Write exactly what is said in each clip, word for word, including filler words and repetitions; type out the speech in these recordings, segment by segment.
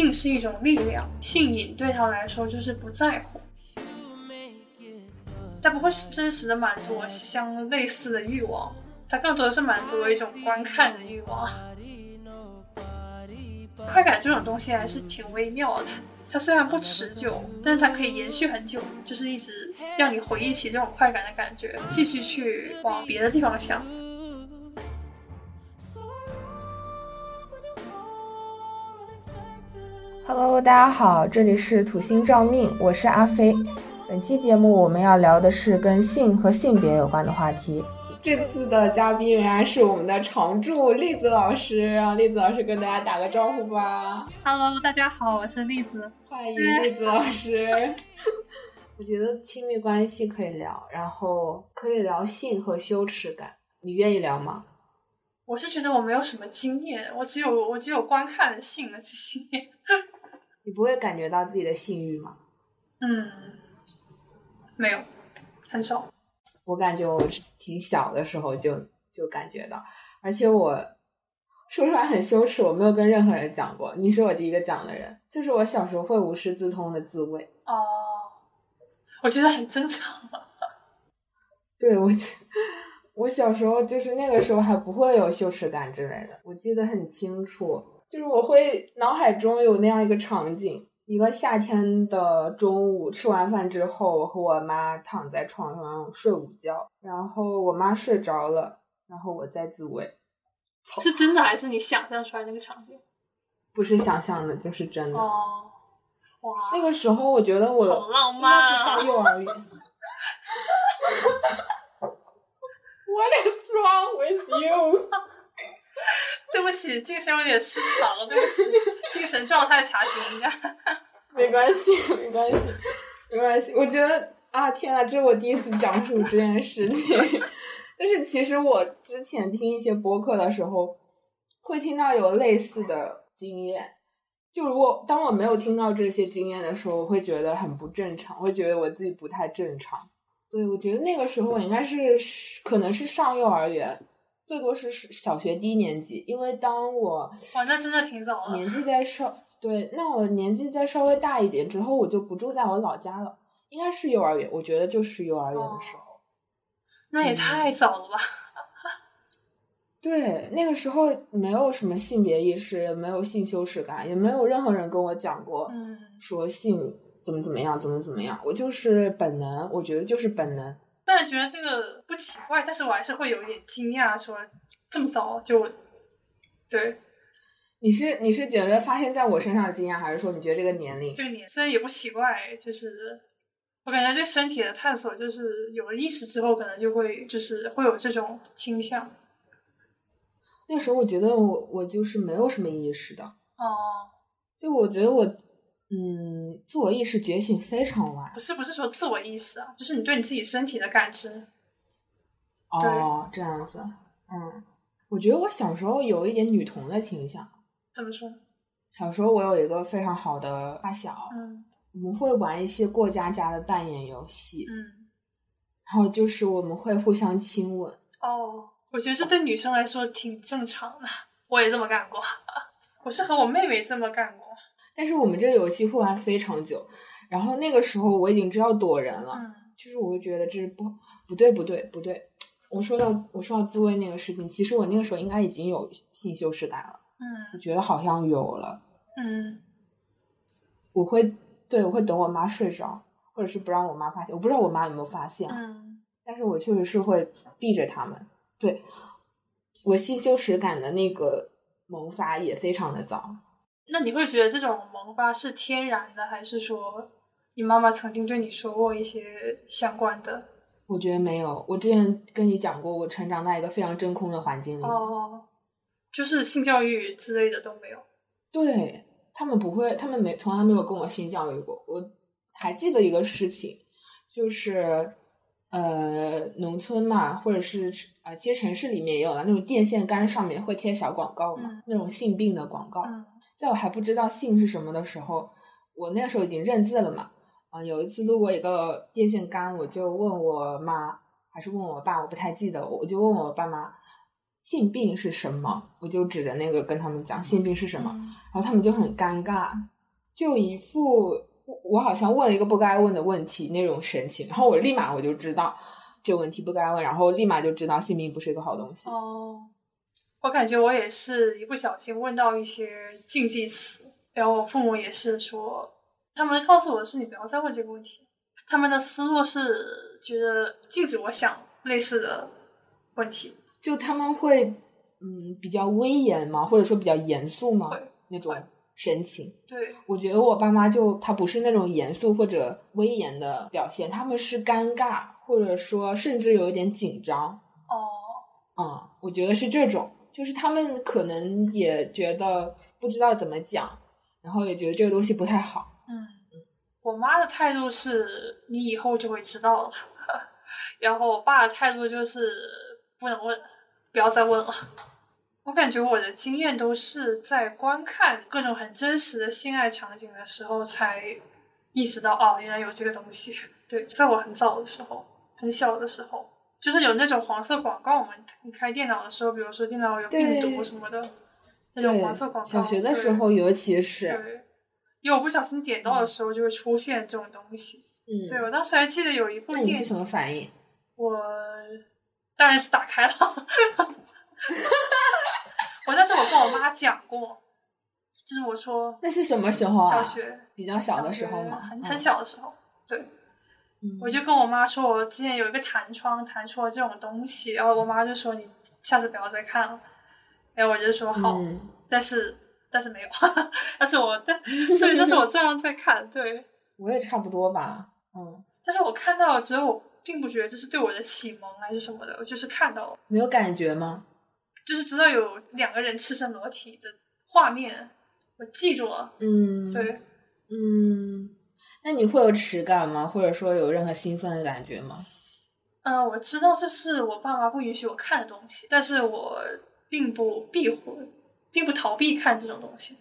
性是一种力量，性瘾对他来说就是不在乎，他不会真实的满足我相类似的欲望，他更多的是满足我一种观看的欲望。快感这种东西还是挺微妙的，它虽然不持久，但是它可以延续很久，就是一直让你回忆起这种快感的感觉，继续去往别的地方想。Hello， 大家好，这里是土星照命，我是阿飞。本期节目我们要聊的是跟性和性别有关的话题。这次的嘉宾仍然是我们的常驻栗子老师，让栗子老师跟大家打个招呼吧。Hello， 大家好，我是栗子，欢迎栗子老师。我觉得亲密关系可以聊，然后可以聊性和羞耻感，你愿意聊吗？我是觉得我没有什么经验，我只有我只有观看性的经验。你不会感觉到自己的性欲吗？嗯，没有，很少。我感觉我挺小的时候就就感觉到，而且我说出来很羞耻，我没有跟任何人讲过。你是我第一个讲的人，就是我小时候会无师自通的自慰。哦，我觉得很正常吧。对，我我小时候就是那个时候还不会有羞耻感之类的，我记得很清楚，就是我会脑海中有那样一个场景。一个夏天的中午，吃完饭之后，我和我妈躺在床上睡午觉，然后我妈睡着了，然后我在自慰。是真的还是你想象出来那个场景？不是想象的，就是真的。哦，哇！那个时候我觉得我好浪漫啊！上幼儿园。What is wrong with you？ 对不起，精神有点失常了，对不起，精神状态察觉一下。没关系，没关系，没关系。我觉得啊，天哪，这是我第一次讲述这件事情。但是其实我之前听一些播客的时候，会听到有类似的经验。就如果当我没有听到这些经验的时候，我会觉得很不正常，会觉得我自己不太正常。对，我觉得那个时候我应该是可能是上幼儿园。最多是小学低年级，因为当我哇，那真的挺早了。年纪再稍对，那我年纪再稍微大一点之后，我就不住在我老家了，应该是幼儿园，我觉得就是幼儿园的时候。哦，那也太早了吧。嗯，对，那个时候没有什么性别意识，也没有性羞耻感，也没有任何人跟我讲过，嗯，说性怎么怎么样，怎么怎么样，我就是本能，我觉得就是本能。虽然觉得这个不奇怪，但是我还是会有一点惊讶，说这么早就对。你是你是觉得发生在我身上的惊讶，还是说你觉得这个年龄这个年虽然也不奇怪，就是我感觉对身体的探索，就是有了意识之后，可能就会就是会有这种倾向。那时候我觉得我我就是没有什么意识的。哦，就我觉得我。嗯，自我意识觉醒非常晚。不是不是说自我意识啊，就是你对你自己身体的感知。哦，这样子。嗯，我觉得我小时候有一点女童的倾向。怎么说？小时候我有一个非常好的发小，嗯，我们会玩一些过家家的扮演游戏，嗯，然后就是我们会互相亲吻。哦，我觉得这对女生来说挺正常的，我也这么干过，我是和我妹妹这么干过。但是我们这个游戏会玩非常久，然后那个时候我已经知道躲人了，嗯，就是我会觉得这不不对不对不对。我说到我说到自慰那个事情，其实我那个时候应该已经有性羞耻感了，嗯，我觉得好像有了，嗯，我会对我会等我妈睡着，或者是不让我妈发现，我不知道我妈有没有发现，嗯，但是我确实是会避着他们。对，我性羞耻感的那个萌发也非常的早。那你会觉得这种萌发是天然的，还是说你妈妈曾经对你说过一些相关的？我觉得没有，我之前跟你讲过，我成长在一个非常真空的环境里。哦，就是性教育之类的都没有。对，他们不会，他们没从来没有跟我性教育过。我还记得一个事情，就是呃，农村嘛，或者是啊，其实城市里面也有了那种电线杆上面会贴小广告嘛，嗯，那种性病的广告。嗯，在我还不知道性是什么的时候，我那时候已经认字了嘛。啊，有一次路过一个电线杆，我就问我妈，还是问我爸，我不太记得，我就问我爸妈，性病是什么？我就指着那个跟他们讲性病是什么，嗯，然后他们就很尴尬，就一副我好像问了一个不该问的问题那种神情，然后我立马我就知道这问题不该问，然后立马就知道性病不是一个好东西。哦，我感觉我也是一不小心问到一些禁忌词，然后我父母也是说，他们告诉我是你不要再问这个问题，他们的思路是觉得禁止我想类似的问题，就他们会嗯比较威严嘛，或者说比较严肃嘛那种神情。对，我觉得我爸妈就他不是那种严肃或者威严的表现，他们是尴尬或者说甚至有一点紧张。哦，嗯，我觉得是这种，就是他们可能也觉得不知道怎么讲，然后也觉得这个东西不太好。嗯，我妈的态度是你以后就会知道了，然后我爸的态度就是不能问，不要再问了。我感觉我的经验都是在观看各种很真实的性爱场景的时候才意识到，哦，原来有这个东西。对，在我很早的时候，很小的时候，就是有那种黄色广告，我们开电脑的时候，比如说电脑有病毒什么的那种黄色广告，小学的时候尤其是，对，因为我不小心点到的时候就会出现这种东西。嗯，对，我当时还记得有一部电影。那你是什么反应？我当然是打开了我但是我跟我妈讲过，就是我说那是什么时候啊？小学比较小的时候嘛，很很小的时候。嗯，对，嗯，我就跟我妈说我之前有一个弹窗弹出了这种东西，然后我妈就说你下次不要再看了，然后我就说好。嗯，但是但是没有但是我但对但是我照样在看。对，我也差不多吧。嗯，但是我看到了之后并不觉得这是对我的启蒙还是什么的，我就是看到了没有感觉吗？就是知道有两个人赤身裸体的画面，我记住了。嗯，对，嗯，那你会有耻感吗？或者说有任何兴奋的感觉吗？嗯、呃，我知道这是我爸妈不允许我看的东西，但是我并不避讳，并不逃避看这种东西。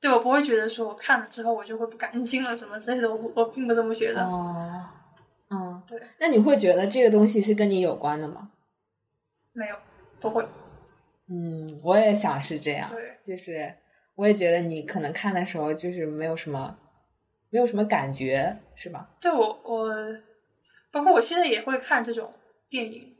对，我不会觉得说我看了之后我就会不干净了什么之类的，我我并不这么觉得。哦，嗯，对。那你会觉得这个东西是跟你有关的吗？没有，不会。嗯，我也想是这样。就是我也觉得你可能看的时候就是没有什么没有什么感觉，是吧？对，我我包括我现在也会看这种电影。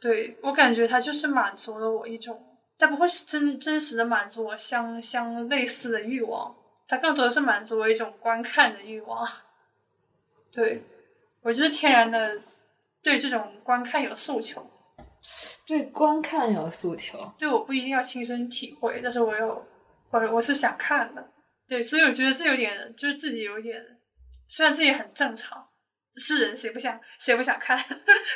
对，我感觉它就是满足了我一种，它不会是真真实的满足我相相类似的欲望，它更多的是满足我一种观看的欲望。对，我就是天然的对这种观看有诉求，对观看有诉求。对，我不一定要亲身体会，但是我有我我是想看的。对，所以我觉得是有点，就是自己有点，虽然这也很正常，是人谁不想谁不想看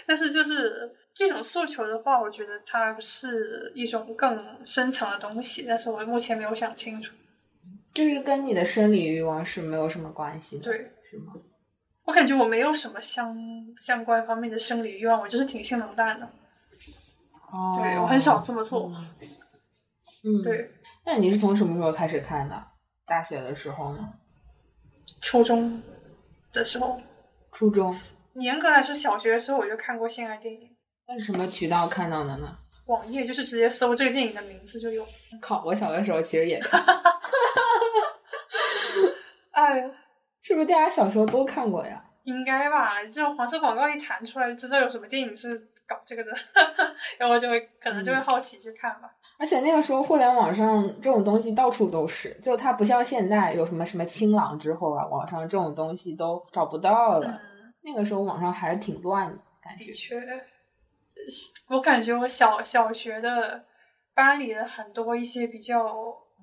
但是就是这种诉求的话，我觉得它是一种更深层的东西，但是我目前没有想清楚。就是跟你的生理欲望是没有什么关系的。对，是吗？我感觉我没有什么相相关方面的生理欲望，我就是挺性冷淡的。Oh, 对，我很少这么做。嗯，对。那你是从什么时候开始看的？大学的时候呢？初中的时候。初中。严格来说，小学的时候我就看过性爱电影。那是什么渠道看到的呢？网页，就是直接搜这个电影的名字就有。靠，我小学的时候其实也看。哎呀，是不是大家小时候都看过呀？应该吧，这种黄色广告一弹出来，就知道有什么电影是搞这个的然后就会可能就会好奇去看吧。而且那个时候互联网上这种东西到处都是，就它不像现在有什么什么清朗之后啊，网上这种东西都找不到了。嗯，那个时候网上还是挺乱的感觉。的确，我感觉我小小学的班里的很多一些比较，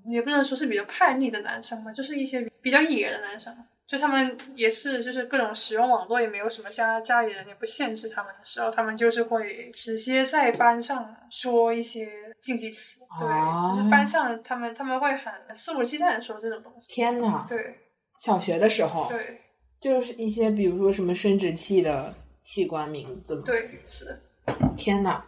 也不能说是比较叛逆的男生吧，就是一些比较野的男生，就他们也是就是各种使用网络，也没有什么家家里人也不限制他们的时候，他们就是会直接在班上说一些禁忌词。对，啊，就是班上他们他们会很肆无忌惮的说这种东西。天哪！对，小学的时候。对，就是一些比如说什么生殖器的器官名字。对，是。天哪！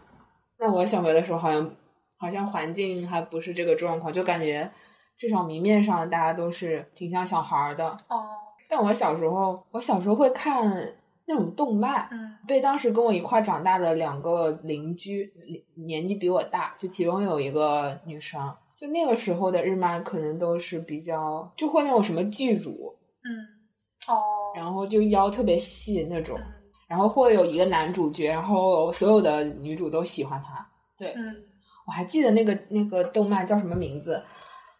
那我小学的时候好像好像环境还不是这个状况，就感觉至少明面上大家都是挺像小孩的。哦。但我小时候，我小时候会看那种动漫。嗯，被当时跟我一块长大的两个邻居，年纪比我大，就其中有一个女生，就那个时候的日漫可能都是比较就会那种什么剧组，嗯哦，然后就腰特别细那种，嗯，然后会有一个男主角，然后所有的女主都喜欢他。对，嗯，我还记得那个那个动漫叫什么名字，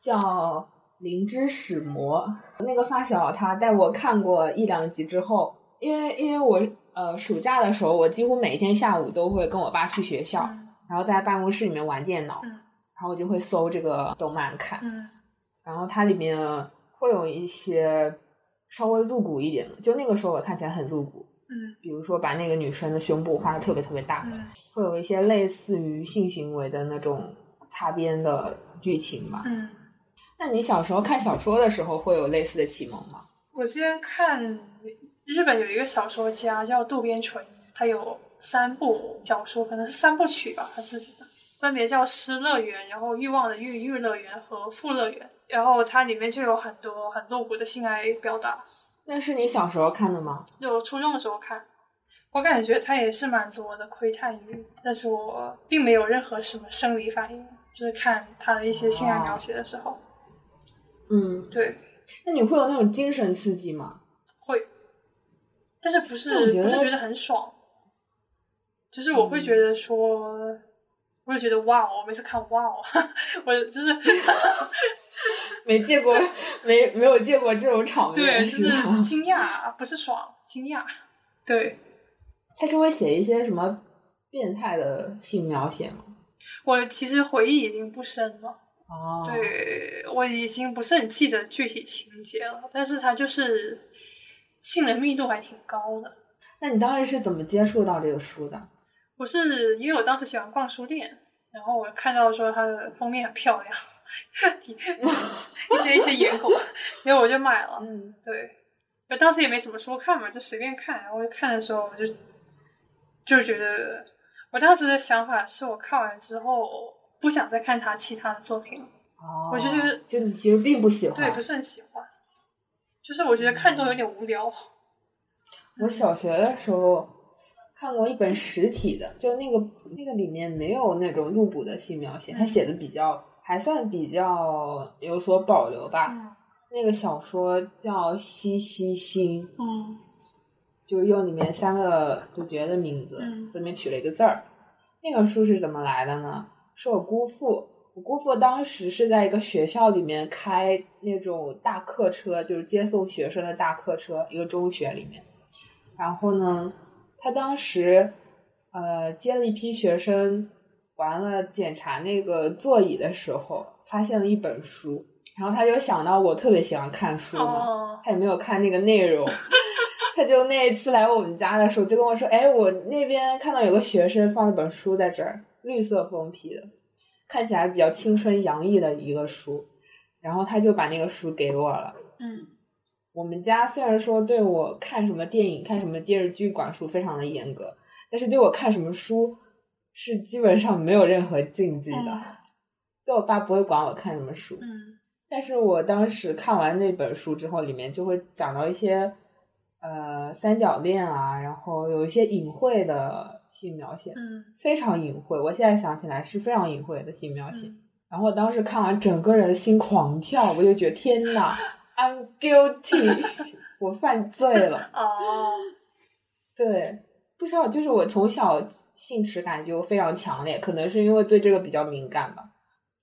叫灵之使魔。那个发小他带我看过一两集之后，因为因为我呃暑假的时候，我几乎每天下午都会跟我爸去学校，嗯，然后在办公室里面玩电脑，嗯，然后我就会搜这个动漫看，嗯，然后它里面会有一些稍微露骨一点的，就那个时候我看起来很露骨，嗯，比如说把那个女生的胸部画得特别特别大，嗯，会有一些类似于性行为的那种擦边的剧情吧。嗯，那你小时候看小说的时候会有类似的启蒙吗？我之前看日本有一个小说家叫渡边淳一，他有三部小说，可能是三部曲吧，他自己的分别叫《失乐园》，然后《欲望的欲欲乐园》和《富乐园》，然后它里面就有很多很露骨的性爱表达。那是你小时候看的吗？对，我初中的时候看，我感觉它也是满足我的窥探欲，但是我并没有任何什么生理反应，就是看它的一些性爱描写的时候。嗯，对。那你会有那种精神刺激吗？会，但是不是不是觉得很爽，就是我会觉得说，嗯，我就觉得哇，我每次看哇，我就是没见过，没没有见过这种场面，对，就是惊讶，不是爽，惊讶。对，他是会写一些什么变态的性描写吗？我其实回忆已经不深了。Oh. 对，我已经不是很记得具体情节了，但是它就是性的密度还挺高的。那你当时是怎么接触到这个书的？我是因为我当时喜欢逛书店，然后我看到说它的封面很漂亮，一些一些颜狗，然后我就买了。嗯，对，我当时也没什么书看嘛，就随便看。然后看的时候，我就就觉得，我当时的想法是我看完之后不想再看他其他的作品了。哦，我觉得就你其实并不喜欢，对，不是很喜欢，就是我觉得看都有点无聊。我小学的时候看过一本实体的，就那个那个里面没有那种露骨的性描写，他，嗯，写的比较还算比较有所保留吧。嗯，那个小说叫《西西心》，嗯，就是用里面三个主角的名字，嗯，这边取了一个字儿。那个书是怎么来的呢？是我姑父，我姑父当时是在一个学校里面开那种大客车，就是接送学生的大客车，一个中学里面。然后呢，他当时呃接了一批学生，完了检查那个座椅的时候，发现了一本书，然后他就想到我特别喜欢看书嘛，oh. 他也没有看那个内容。他就那一次来我们家的时候，就跟我说：“哎，我那边看到有个学生放了本书在这儿。”绿色封皮的，看起来比较青春洋溢的一个书，然后他就把那个书给我了。嗯，我们家虽然说对我看什么电影看什么电视剧管束非常的严格，但是对我看什么书是基本上没有任何禁忌的，所以，嗯，我爸不会管我看什么书。嗯，但是我当时看完那本书之后，里面就会讲到一些呃三角恋啊，然后有一些隐晦的性描写，嗯，非常隐晦，我现在想起来是非常隐晦的性描写，嗯，然后我当时看完整个人的心狂跳，我就觉得天哪， I'm guilty， 我犯罪了。哦，对，不知道，就是我从小性耻感就非常强烈，可能是因为对这个比较敏感吧，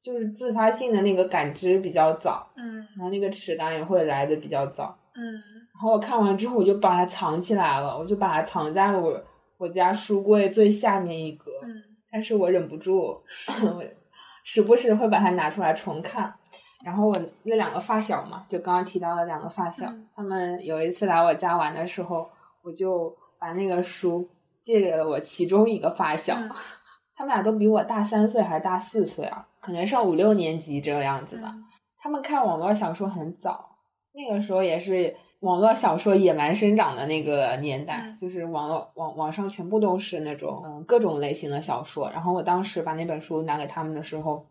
就是自发性的那个感知比较早，嗯，然后那个耻感也会来的比较早，嗯，然后我看完之后我就把它藏起来了，我就把它藏在了我我家书柜最下面一格，嗯，但是我忍不住，我时不时会把它拿出来重看。然后我那两个发小嘛，就刚刚提到的两个发小，嗯，他们有一次来我家玩的时候，我就把那个书借给了我其中一个发小，嗯，他们俩都比我大三岁还是大四岁啊，可能上五六年级这个样子吧，嗯，他们看网络小说很早，那个时候也是网络小说野蛮生长的那个年代，嗯，就是网络网网上全部都是那种嗯各种类型的小说。然后我当时把那本书拿给他们的时候，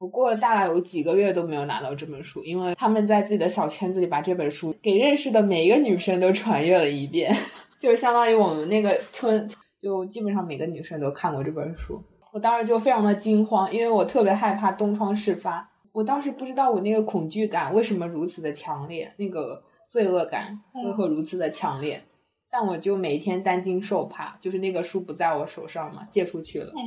我过了大概有几个月都没有拿到这本书，因为他们在自己的小圈子里把这本书给认识的每一个女生都传阅了一遍，就相当于我们那个村就基本上每个女生都看过这本书。我当时就非常的惊慌，因为我特别害怕东窗事发，我当时不知道我那个恐惧感为什么如此的强烈，那个罪恶感为何如此的强烈、嗯、但我就每天担惊受怕，就是那个书不在我手上嘛，借出去了、嗯、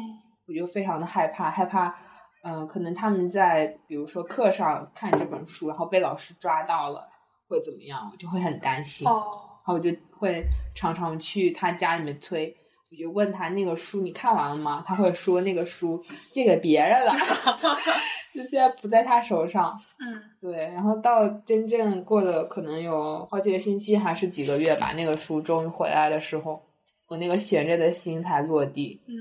我就非常的害怕害怕嗯、呃，可能他们在比如说课上看这本书然后被老师抓到了会怎么样，我就会很担心、哦、然后我就会常常去他家里面催，我就问他那个书你看完了吗，他会说那个书借给别人了就现在不在他手上。嗯，对，然后到真正过了可能有好几个星期还是几个月吧，那个书终于回来的时候，我那个悬着的心才落地。嗯，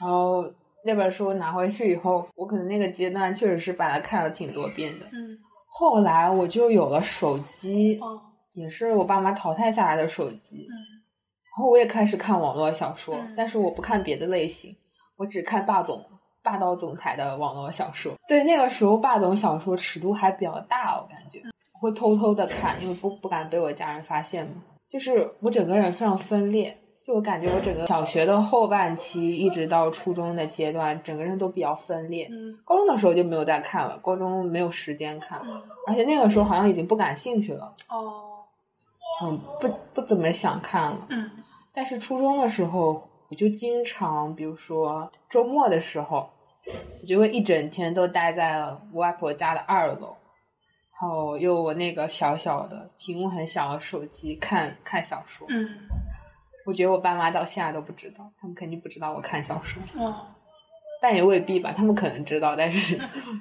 然后那本书拿回去以后，我可能那个阶段确实是把它看了挺多遍的。嗯，后来我就有了手机、哦、也是我爸妈淘汰下来的手机。嗯，然后我也开始看网络小说、嗯、但是我不看别的类型，我只看霸总霸道总裁的网络小说。对，那个时候霸总小说尺度还比较大，我感觉、嗯、我会偷偷的看，因为不不敢被我家人发现嘛。就是我整个人非常分裂，就我感觉我整个小学的后半期一直到初中的阶段整个人都比较分裂、嗯、高中的时候就没有再看了，高中没有时间看、嗯、而且那个时候好像已经不感兴趣了。哦，嗯，不不怎么想看了。嗯，但是初中的时候我就经常比如说周末的时候我就会一整天都待在我外婆家的二楼，然后用我那个小小的屏幕很小的手机看看小说。嗯，我觉得我爸妈到现在都不知道，他们肯定不知道我看小说、哦、但也未必吧，他们可能知道，但是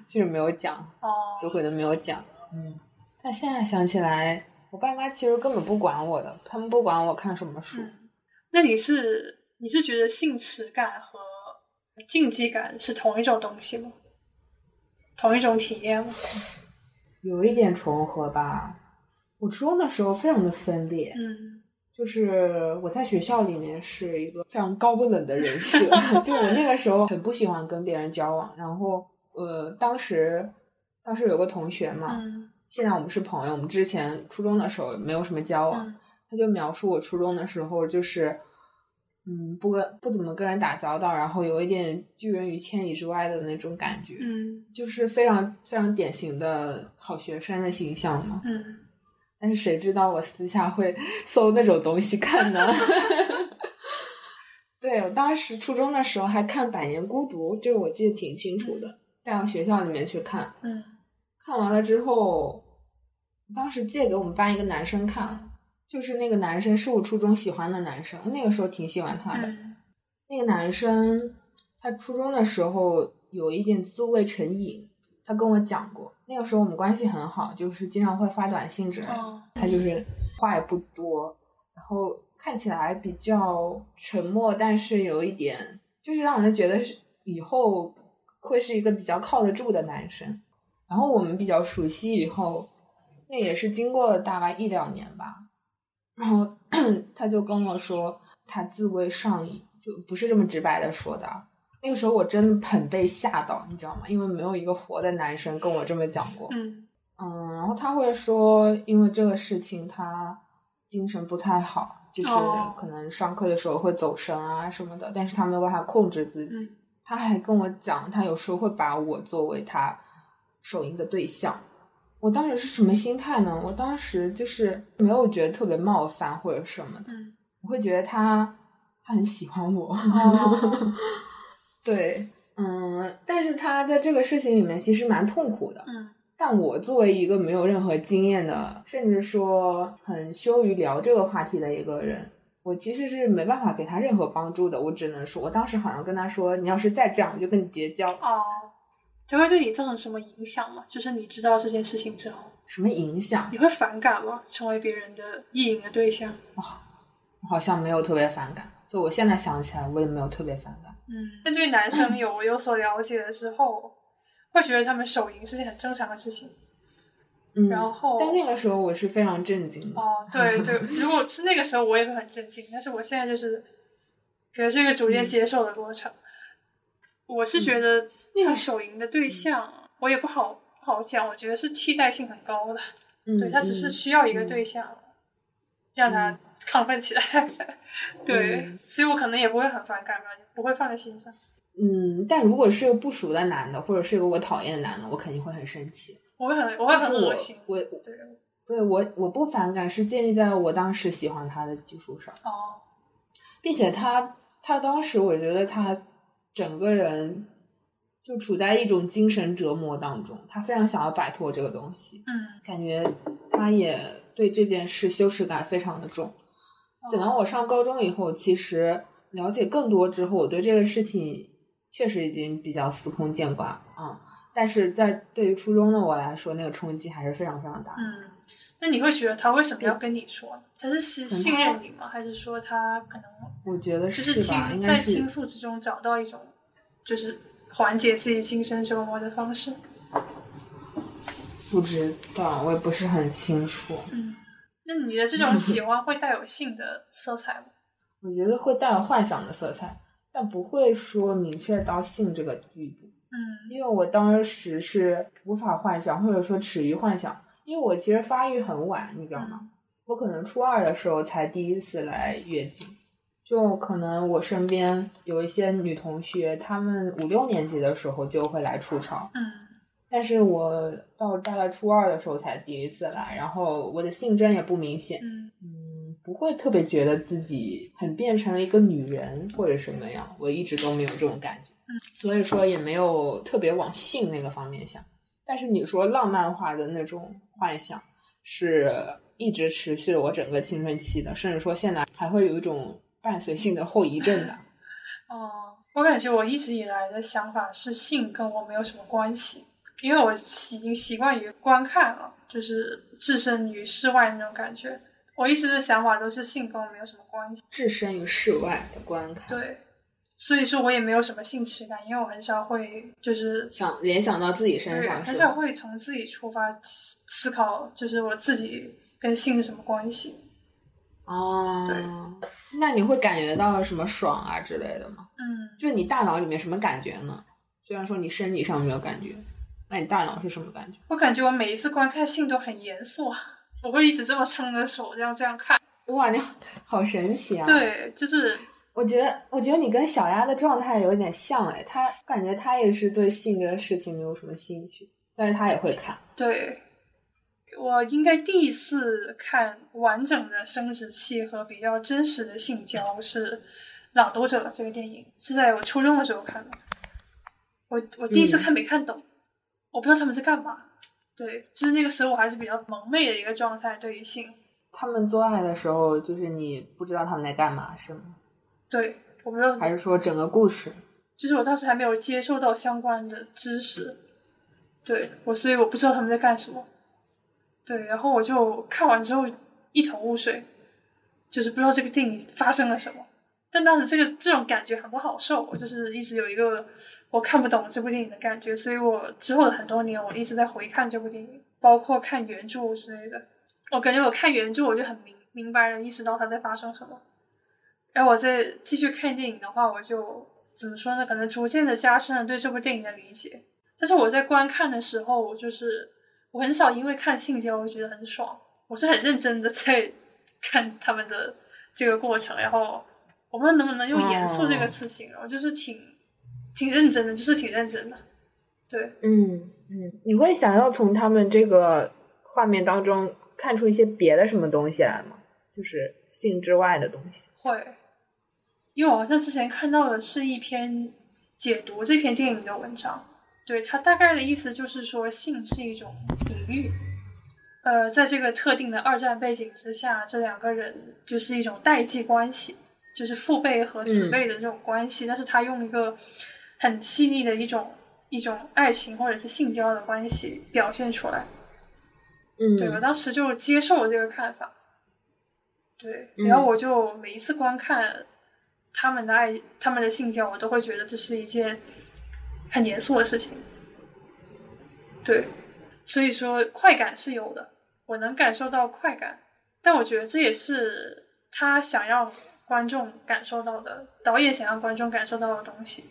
就是没有讲、哦、有可能没有讲。嗯，但现在想起来我爸妈其实根本不管我的，他们不管我看什么书、嗯、那你是你是觉得性耻感和禁忌感是同一种东西吗？同一种体验吗？有一点重合吧。我初中的时候非常的分裂。嗯，就是我在学校里面是一个非常高不冷的人设就我那个时候很不喜欢跟别人交往，然后呃，当时当时有个同学嘛、嗯，现在我们是朋友，我们之前初中的时候没有什么交往、嗯、他就描述我初中的时候就是嗯，不跟不怎么跟人打交道，然后有一点拒人于千里之外的那种感觉。嗯，就是非常非常典型的好学生的形象嘛。嗯，但是谁知道我私下会搜那种东西看呢对，我当时初中的时候还看《百年孤独》，这个我记得挺清楚的、嗯、带到学校里面去看。嗯，看完了之后当时借给我们班一个男生看，就是那个男生是我初中喜欢的男生，那个时候挺喜欢他的、嗯、那个男生他初中的时候有一点自慰成瘾，他跟我讲过，那个时候我们关系很好，就是经常会发短信之类的、哦、他就是话也不多，然后看起来比较沉默，但是有一点就是让人觉得是以后会是一个比较靠得住的男生。然后我们比较熟悉以后，那也是经过了大概一两年吧，然后他就跟我说他自慰上瘾，就不是这么直白的说的。那个时候我真的很被吓到，你知道吗？因为没有一个活的男生跟我这么讲过。嗯嗯，然后他会说因为这个事情他精神不太好，就是可能上课的时候会走神啊什么的，但是他没有办法控制自己、嗯、他还跟我讲他有时候会把我作为他手淫的对象。我当时是什么心态呢？我当时就是没有觉得特别冒犯或者什么的、嗯、我会觉得他他很喜欢我、哦、对，嗯，但是他在这个事情里面其实蛮痛苦的、嗯、但我作为一个没有任何经验的，甚至说很羞于聊这个话题的一个人，我其实是没办法给他任何帮助的。我只能说我当时好像跟他说你要是再这样我就跟你绝交。哦，他会对你造成什么影响吗？就是你知道这件事情之后，什么影响？你会反感吗？成为别人的意淫的对象？我、哦、好像没有特别反感，就我现在想起来，我也没有特别反感。嗯，但对男生有有所了解了之后，会觉得他们手淫是件很正常的事情。嗯，然后但那个时候我是非常震惊的。哦，对对，如果是那个时候我也会很震惊，但是我现在就是觉得这个逐渐接受的过程、嗯。我是觉得。嗯，那个手淫的对象、嗯、我也不好不好讲，我觉得是替代性很高的、嗯、对，他只是需要一个对象、嗯、让他亢奋起来、嗯、对、嗯、所以我可能也不会很反感吧，不会放在心上。嗯，但如果是个不熟的男的，或者是个我讨厌的男的，我肯定会很生气，我会很我会很恶心。我我对我我不反感是建立在我当时喜欢他的基础上。哦，并且他他当时我觉得他整个人就处在一种精神折磨当中，他非常想要摆脱这个东西。嗯，感觉他也对这件事羞耻感非常的重。等到我上高中以后，其实了解更多之后，我对这个事情确实已经比较司空见惯啊、嗯。但是在对于初中的我来说，那个冲击还是非常非常大。嗯，那你会觉得他为什么要跟你说呢？他是信任你吗？还是说他可能我觉得是就是倾在倾诉之中找到一种就是缓解自己精神折磨的方式？不知道，我也不是很清楚。嗯，那你的这种喜欢会带有性的色彩吗？我觉得会带有幻想的色彩，但不会说明确到性这个地步。嗯，因为我当时是无法幻想，或者说耻于幻想，因为我其实发育很晚，你知道吗？我可能初二的时候才第一次来月经。就可能我身边有一些女同学，她们五六年级的时候就会来初潮，嗯，但是我到大概初二的时候才第一次来，然后我的性征也不明显，嗯嗯，不会特别觉得自己很变成了一个女人或者什么样，我一直都没有这种感觉，嗯，所以说也没有特别往性那个方面想。但是你说浪漫化的那种幻想是一直持续了我整个青春期的，甚至说现在还会有一种伴随性的后遗症吧。哦、嗯，我感觉我一直以来的想法是性跟我没有什么关系，因为我已经习惯于观看了，就是置身于世外那种感觉。我一直的想法都是性跟我没有什么关系，置身于世外的观看。对，所以说我也没有什么性耻感，因为我很少会就是想联想到自己身上，很少会从自己出发思考，就是我自己跟性是什么关系。哦，对。那你会感觉到什么爽啊之类的吗？嗯，就是你大脑里面什么感觉呢？虽然说你身体上没有感觉，那你大脑是什么感觉？我感觉我每一次观看性都很严肃，我会一直这么撑着手这样这样看。哇，你好神奇啊。对，就是我觉得我觉得你跟小鸭的状态有点像。哎，他感觉他也是对性这个事情没有什么兴趣，但是他也会看。对，我应该第一次看完整的生殖器和比较真实的性交是《朗读者》这个电影，是在我初中的时候看的。我我第一次看没看懂，我不知道他们在干嘛。对，就是那个时候我还是比较蒙昧的一个状态，对于性。他们做爱的时候，就是你不知道他们在干嘛，是吗？对，我不知道。还是说整个故事？就是我当时还没有接受到相关的知识，对我，所以我不知道他们在干什么。对，然后我就看完之后一头雾水，就是不知道这个电影发生了什么。但当时这个这种感觉很不好受，我就是一直有一个我看不懂这部电影的感觉，所以我之后的很多年我一直在回看这部电影，包括看原著之类的。我感觉我看原著我就很明明白的意识到它在发生什么，然后我再继续看电影的话，我就怎么说呢，可能逐渐的加深了对这部电影的理解。但是我在观看的时候，就是我很少因为看性交我觉得很爽，我是很认真的在看他们的这个过程，然后我不知道能不能用严肃这个词形容，就是挺挺认真的，就是挺认真的。对，嗯嗯，你会想要从他们这个画面当中看出一些别的什么东西来吗？就是性之外的东西？会，因为我好像之前看到的是一篇解读这篇电影的文章。对，他大概的意思就是说性是一种隐喻，呃，在这个特定的二战背景之下，这两个人就是一种代际关系，就是父辈和子辈的这种关系、嗯、但是他用一个很细腻的一种一种爱情或者是性交的关系表现出来。嗯，对，我当时就接受了这个看法。对，然后我就每一次观看他们的爱他们的性交，我都会觉得这是一件很严肃的事情。对，所以说快感是有的，我能感受到快感，但我觉得这也是他想让观众感受到的，导演想让观众感受到的东西，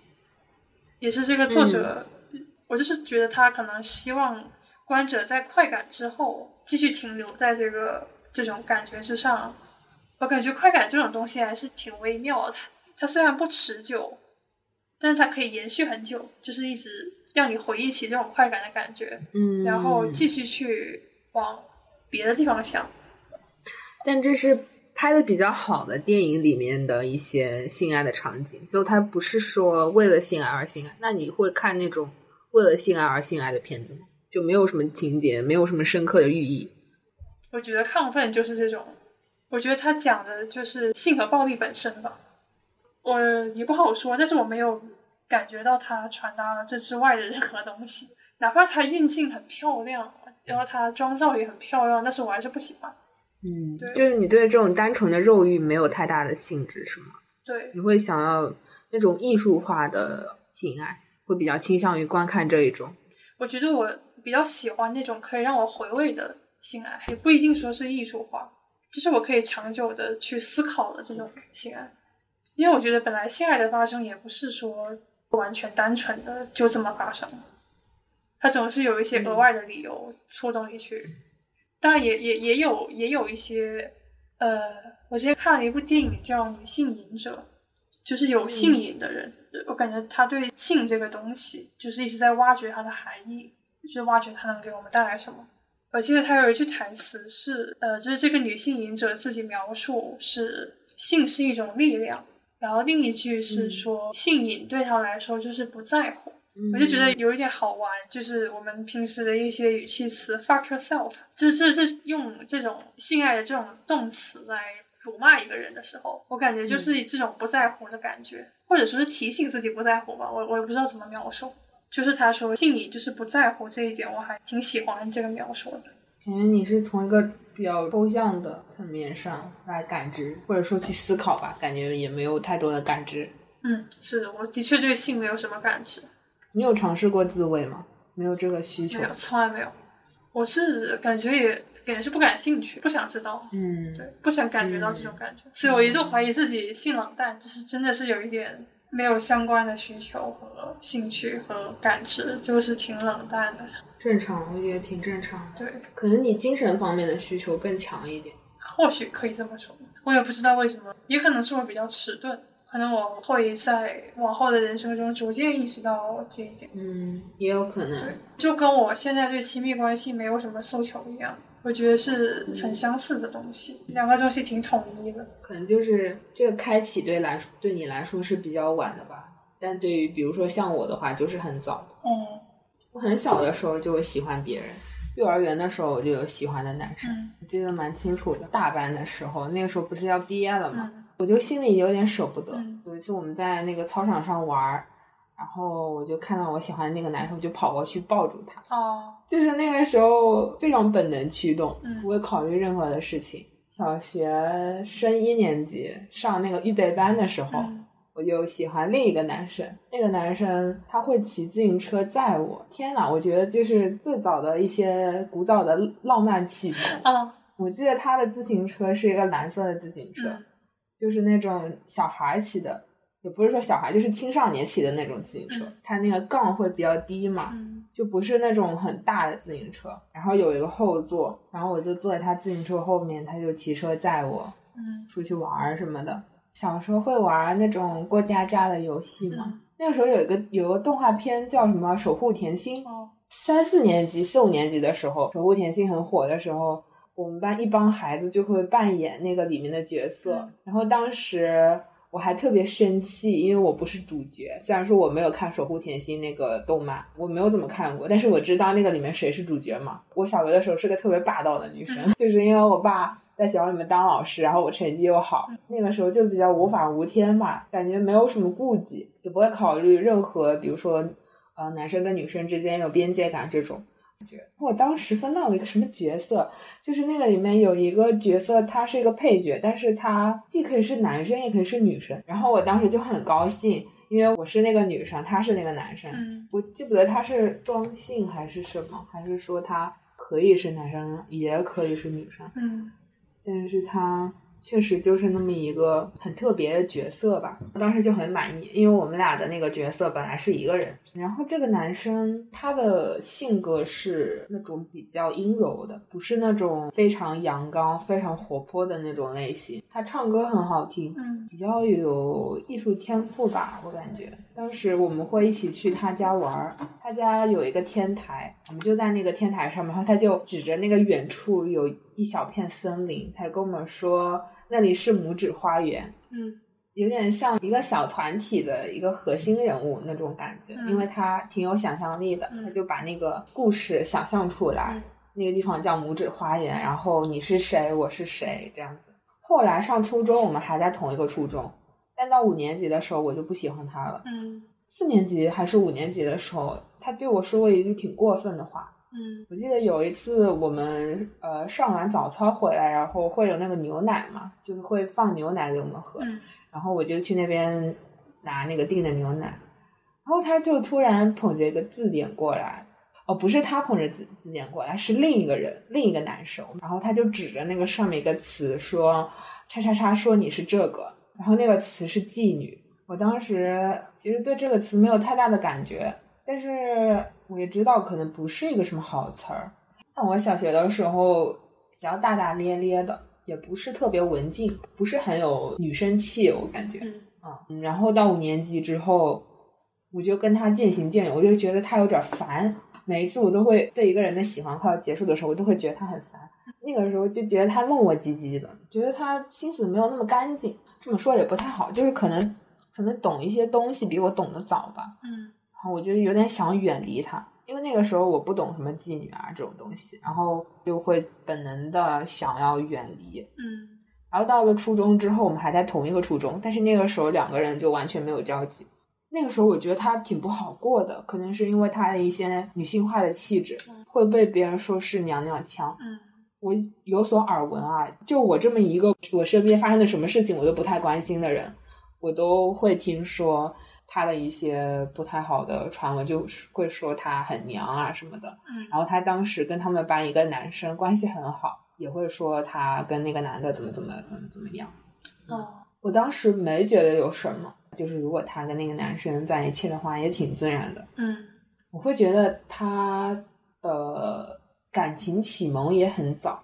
也是这个作者、嗯、我就是觉得他可能希望观者在快感之后继续停留在这个这种感觉之上。我感觉快感这种东西还是挺微妙的，它虽然不持久，但是它可以延续很久，就是一直让你回忆起这种快感的感觉，嗯，然后继续去往别的地方想。但这是拍的比较好的电影里面的一些性爱的场景，就它不是说为了性爱而性爱。那你会看那种为了性爱而性爱的片子吗？就没有什么情节，没有什么深刻的寓意。我觉得亢奋就是这种，我觉得它讲的就是性和暴力本身吧。我也不好说，但是我没有感觉到它传达了这之外的任何东西，哪怕它运镜很漂亮，然后它妆造也很漂亮，但是我还是不喜欢。嗯，对，就是你对这种单纯的肉欲没有太大的兴致是吗？对，你会想要那种艺术化的性爱，会比较倾向于观看这一种。我觉得我比较喜欢那种可以让我回味的性爱，也不一定说是艺术化，就是我可以长久的去思考的这种性爱。因为我觉得本来性爱的发生也不是说完全单纯的就这么发生，它总是有一些额外的理由触动你去。当然也也也有也有一些呃，我之前看了一部电影叫《女性瘾者》，就是有性瘾的人，嗯，我感觉他对性这个东西就是一直在挖掘它的含义，就是挖掘它能给我们带来什么。我记得他有一句台词是呃，就是这个女性瘾者自己描述是性是一种力量，然后另一句是说，嗯，性瘾对他来说就是不在乎。我就觉得有一点好玩，就是我们平时的一些语气词 fuck yourself， 这这这用这种性爱的这种动词来辱骂一个人的时候，我感觉就是这种不在乎的感觉，嗯，或者说是提醒自己不在乎吧，我我也不知道怎么描述。就是他说性瘾就是不在乎这一点，我还挺喜欢这个描述的。感觉你是从一个比较抽象的层面上来感知，或者说去思考吧，感觉也没有太多的感知。嗯，是，我的确对性没有什么感知。你有尝试过自慰吗？没有这个需求？没有，从来没有。我是感觉也感觉是不感兴趣，不想知道，嗯，对，不想感觉到这种感觉，嗯，所以我一度怀疑自己性冷淡，就是真的是有一点没有相关的需求和兴趣和感知，就是挺冷淡的。正常，我觉得挺正常。对，可能你精神方面的需求更强一点，或许可以这么说。我也不知道为什么，也可能是我比较迟钝。可能我会在往后的人生中逐渐意识到这一点。嗯，也有可能。就跟我现在对亲密关系没有什么诉求一样，我觉得是很相似的东西，嗯，两个东西挺统一的。可能就是这个开启对来对你来说是比较晚的吧，但对于比如说像我的话就是很早。嗯，我很小的时候就喜欢别人，幼儿园的时候我就有喜欢的男生，嗯，记得蛮清楚的。大班的时候，那个时候不是要毕业了吗？嗯，我就心里有点舍不得。嗯，有一次我们在那个操场上玩，然后我就看到我喜欢的那个男生，就跑过去抱住他。哦，就是那个时候非常本能驱动，不会考虑任何的事情。嗯，小学升一年级上那个预备班的时候，嗯，我就喜欢另一个男生，那个男生他会骑自行车载我。天哪，我觉得就是最早的一些古早的浪漫气氛。哦，我记得他的自行车是一个蓝色的自行车。嗯，就是那种小孩骑的，也不是说小孩，就是青少年骑的那种自行车，嗯，它那个杠会比较低嘛，嗯，就不是那种很大的自行车。然后有一个后座，然后我就坐在他自行车后面，他就骑车载我，嗯，出去玩什么的。小时候会玩那种过家家的游戏嘛，嗯，那个时候有一个有一个动画片叫什么《守护甜心》，哦，三四年级、四五年级的时候，《守护甜心》很火的时候。我们班一帮孩子就会扮演那个里面的角色，嗯，然后当时我还特别生气，因为我不是主角。虽然说我没有看《守护甜心》那个动漫，我没有怎么看过，但是我知道那个里面谁是主角嘛。我小学的时候是个特别霸道的女生，嗯，就是因为我爸在学校里面当老师，然后我成绩又好，嗯，那个时候就比较无法无天嘛，感觉没有什么顾忌，也不会考虑任何比如说呃，男生跟女生之间有边界感这种。我当时分到了一个什么角色，就是那个里面有一个角色，他是一个配角，但是他既可以是男生也可以是女生。然后我当时就很高兴，因为我是那个女生，他是那个男生，嗯，我记不得他是双性还是什么，还是说他可以是男生也可以是女生，嗯，但是他确实就是那么一个很特别的角色吧。当时就很满意，因为我们俩的那个角色本来是一个人。然后这个男生他的性格是那种比较阴柔的，不是那种非常阳刚非常活泼的那种类型，他唱歌很好听，嗯，比较有艺术天赋吧，我感觉。当时我们会一起去他家玩，他家有一个天台，我们就在那个天台上，然后他就指着那个远处有一小片森林，他跟我们说那里是拇指花园，嗯，有点像一个小团体的一个核心人物那种感觉，嗯，因为他挺有想象力的，嗯，他就把那个故事想象出来，嗯，那个地方叫拇指花园，然后你是谁我是谁这样子。后来上初中，我们还在同一个初中，但到五年级的时候我就不喜欢他了。嗯，四年级还是五年级的时候，他对我说了一句挺过分的话。嗯，我记得有一次我们呃上完早操回来，然后会有那个牛奶嘛，就是会放牛奶给我们喝，嗯，然后我就去那边拿那个订的牛奶，然后他就突然捧着一个字典过来。哦，不是他捧着字字典过来，是另一个人，另一个男生。然后他就指着那个上面一个词说，叉叉叉说你是这个，然后那个词是妓女。我当时其实对这个词没有太大的感觉，但是我也知道可能不是一个什么好词儿。但我小学的时候比较大大咧咧的，也不是特别文静，不是很有女生气，我感觉。嗯，然后到五年级之后，我就跟他渐行渐远，我就觉得他有点烦。每一次我都会对一个人的喜欢快要结束的时候，我都会觉得他很烦。那个时候就觉得他磨磨唧唧的，觉得他心思没有那么干净。这么说也不太好，就是可能可能懂一些东西比我懂得早吧。嗯，然后我就有点想远离他，因为那个时候我不懂什么妓女啊这种东西，然后就会本能的想要远离。嗯，然后到了初中之后，我们还在同一个初中，但是那个时候两个人就完全没有交集。那个时候我觉得他挺不好过的，可能是因为他的一些女性化的气质，嗯，会被别人说是娘娘腔。嗯，我有所耳闻啊，就我这么一个我身边发生的什么事情我都不太关心的人，我都会听说他的一些不太好的传闻，就会说他很娘啊什么的。嗯，然后他当时跟他们班一个男生关系很好，也会说他跟那个男的怎么怎么怎么怎么样。嗯，我当时没觉得有什么，就是如果他跟那个男生在一起的话也挺自然的。嗯，我会觉得他的感情启蒙也很早。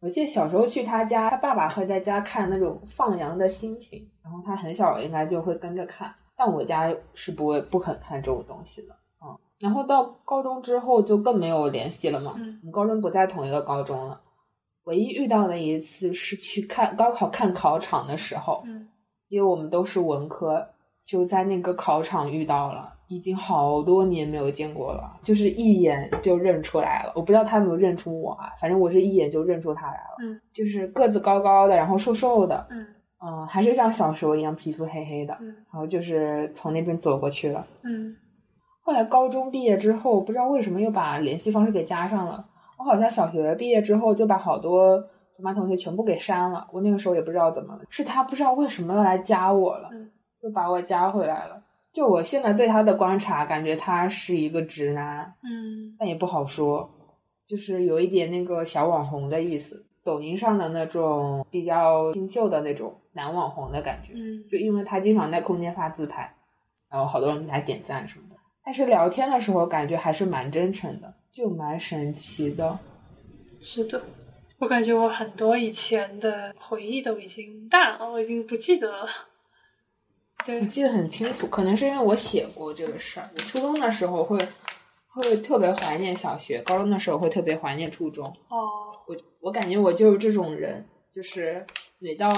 我记得小时候去他家，他爸爸会在家看那种放羊的星星，然后他很小应该就会跟着看，但我家是不会不肯看这种东西的。嗯，然后到高中之后就更没有联系了嘛。嗯，我们高中不在同一个高中了，唯一遇到的一次是去看高考看考场的时候。嗯，因为我们都是文科，就在那个考场遇到了，已经好多年没有见过了，就是一眼就认出来了。我不知道他有没有认出我啊，反正我是一眼就认出他来了。嗯，就是个子高高的，然后瘦瘦的。嗯，嗯、呃，还是像小时候一样皮肤黑黑的。嗯，然后就是从那边走过去了。嗯，后来高中毕业之后，不知道为什么又把联系方式给加上了。我好像小学毕业之后就把好多同班同学全部给删了，我那个时候也不知道怎么了，是他不知道为什么要来加我了，嗯，就把我加回来了。就我现在对他的观察，感觉他是一个直男，嗯，但也不好说，就是有一点那个小网红的意思，抖音上的那种比较新秀的那种男网红的感觉。嗯，就因为他经常在空间发自拍，然后好多人来点赞什么的。但是聊天的时候感觉还是蛮真诚的，就蛮神奇的。是的，我感觉我很多以前的回忆都已经淡了，我已经不记得了。对，我记得很清楚，可能是因为我写过这个事儿。我初中的时候会会特别怀念小学，高中的时候会特别怀念初中。哦，我我感觉我就是这种人，就是每到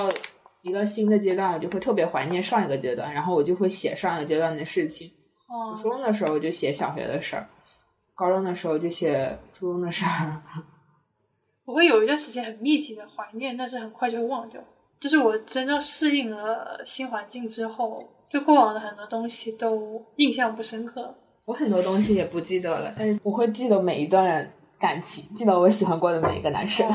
一个新的阶段，我就会特别怀念上一个阶段，然后我就会写上一个阶段的事情。哦，我初中的时候就写小学的事儿，高中的时候就写初中的事儿。我会有一段时间很密集的怀念，但是很快就会忘掉。就是我真正适应了新环境之后，对过往的很多东西都印象不深刻。我很多东西也不记得了，但是我会记得每一段感情，记得我喜欢过的每一个男生。哦，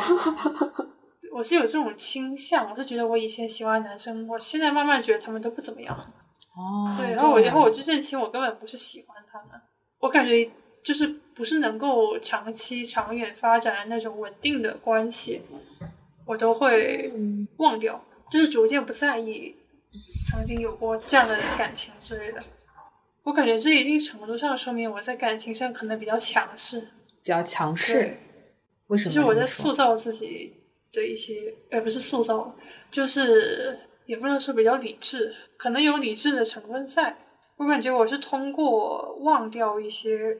我是有这种倾向，我是觉得我以前喜欢的男生，我现在慢慢觉得他们都不怎么样。哦，对，然后我以后我就认清我根本不是喜欢他们，我感觉就是不是能够长期长远发展的那种稳定的关系，我都会忘掉，就是逐渐不在意曾经有过这样的感情之类的。我感觉这一定程度上说明我在感情上可能比较强势，比较强势。为什么？就是我在塑造自己的一些，而不是塑造，就是也不能说比较理智，可能有理智的成分在。我感觉我是通过忘掉一些，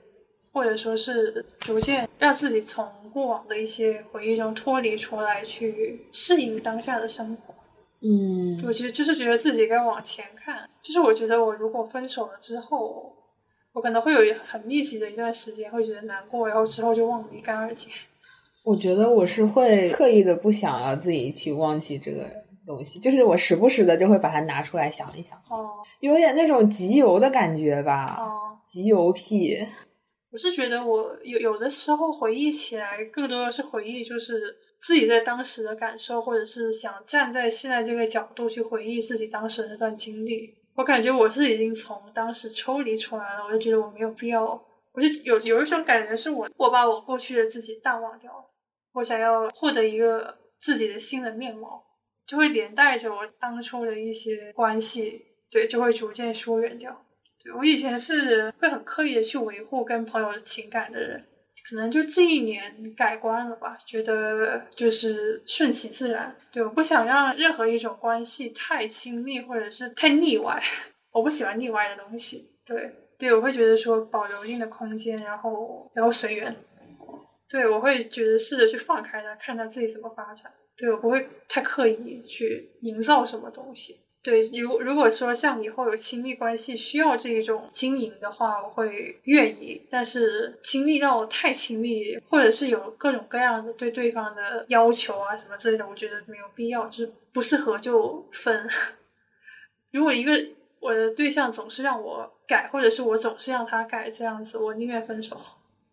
或者说是逐渐让自己从过往的一些回忆中脱离出来，去适应当下的生活。嗯，我觉得就是觉得自己该往前看，就是我觉得我如果分手了之后，我可能会有很密集的一段时间会觉得难过，然后之后就忘得一干二净。我觉得我是会刻意的不想要自己去忘记这个东西，就是我时不时的就会把它拿出来想一想。哦，有点那种集邮的感觉吧。哦，集邮癖。我是觉得我有有的时候回忆起来，更多的是回忆就是自己在当时的感受，或者是想站在现在这个角度去回忆自己当时的那段经历。我感觉我是已经从当时抽离出来了，我就觉得我没有必要，我就有有一种感觉是我我把我过去的自己淡忘掉了，我想要获得一个自己的新的面貌，就会连带着我当初的一些关系，对，就会逐渐疏远掉。对，我以前是会很刻意的去维护跟朋友的情感的人，可能就这一年改观了吧，觉得就是顺其自然。对，我不想让任何一种关系太亲密或者是太腻歪，我不喜欢腻歪的东西。对对，我会觉得说保留一定的空间，然后然后随缘。对，我会觉得试着去放开它，看它自己怎么发展。对，我不会太刻意去营造什么东西。对，如如果说像以后有亲密关系需要这种经营的话，我会愿意，但是亲密到太亲密，或者是有各种各样的对对方的要求啊什么之类的，我觉得没有必要，就是不适合就分。如果一个我的对象总是让我改，或者是我总是让他改，这样子我宁愿分手。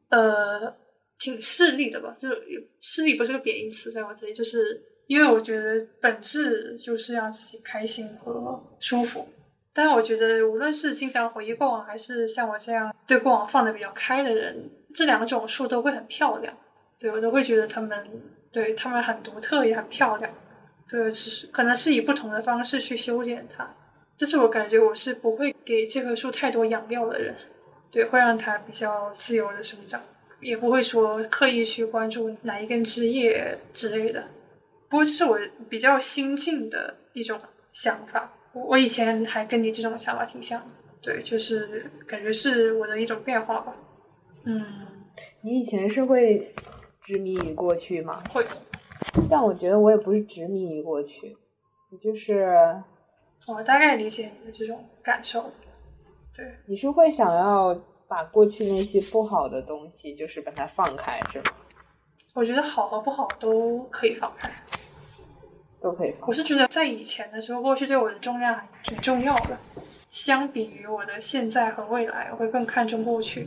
呃，挺势利的吧，就势利不是个贬义词，在我这里就是。因为我觉得本质就是让自己开心和舒服，但我觉得无论是经常回忆过往，还是像我这样对过往放得比较开的人，这两种树都会很漂亮。对，我都会觉得他们，对，他们很独特也很漂亮。对，只是可能是以不同的方式去修剪它，但是我感觉我是不会给这棵树太多养料的人。对，会让它比较自由的生长，也不会说刻意去关注哪一根枝叶之类的。不过这是我比较新进的一种想法，我以前还跟你这种想法挺像的。对，就是感觉是我的一种变化吧。嗯，你以前是会执迷于过去吗？会，但我觉得我也不是执迷于过去，就是我大概理解你的这种感受。对，你是会想要把过去那些不好的东西，就是把它放开，是吗？我觉得好和不好都可以放开，都可以放开。我是觉得在以前的时候，过去对我的重量还挺重要的，相比于我的现在和未来，我会更看重过去。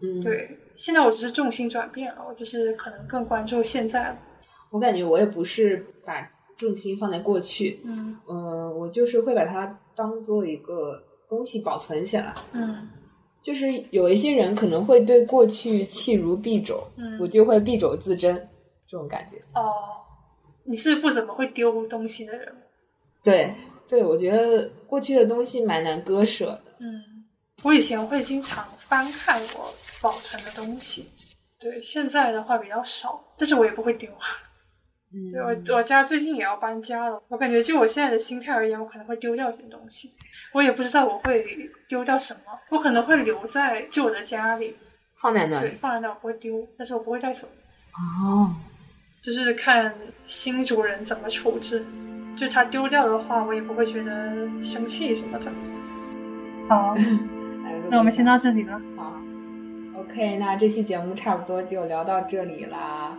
嗯，对，现在我只是重心转变了，我就是可能更关注现在了。我感觉我也不是把重心放在过去，嗯，呃，我就是会把它当做一个东西保存起来。嗯。就是有一些人可能会对过去弃如敝帚，嗯，我就会敝帚自珍，这种感觉。哦，你是不怎么会丢东西的人。对对，我觉得过去的东西蛮难割舍的。嗯，我以前会经常翻看我保存的东西，对，现在的话比较少，但是我也不会丢。嗯，对，我我家最近也要搬家了，我感觉就我现在的心态而言，我可能会丢掉一些东西，我也不知道我会丢掉什么，我可能会留在旧的家里，放在那里，对，放在那我不会丢，但是我不会带走。哦，就是看新主人怎么处置，就他丢掉的话，我也不会觉得生气什么的。好，那我们先到这里了。好 ，OK， 那这期节目差不多就聊到这里啦。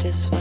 This one.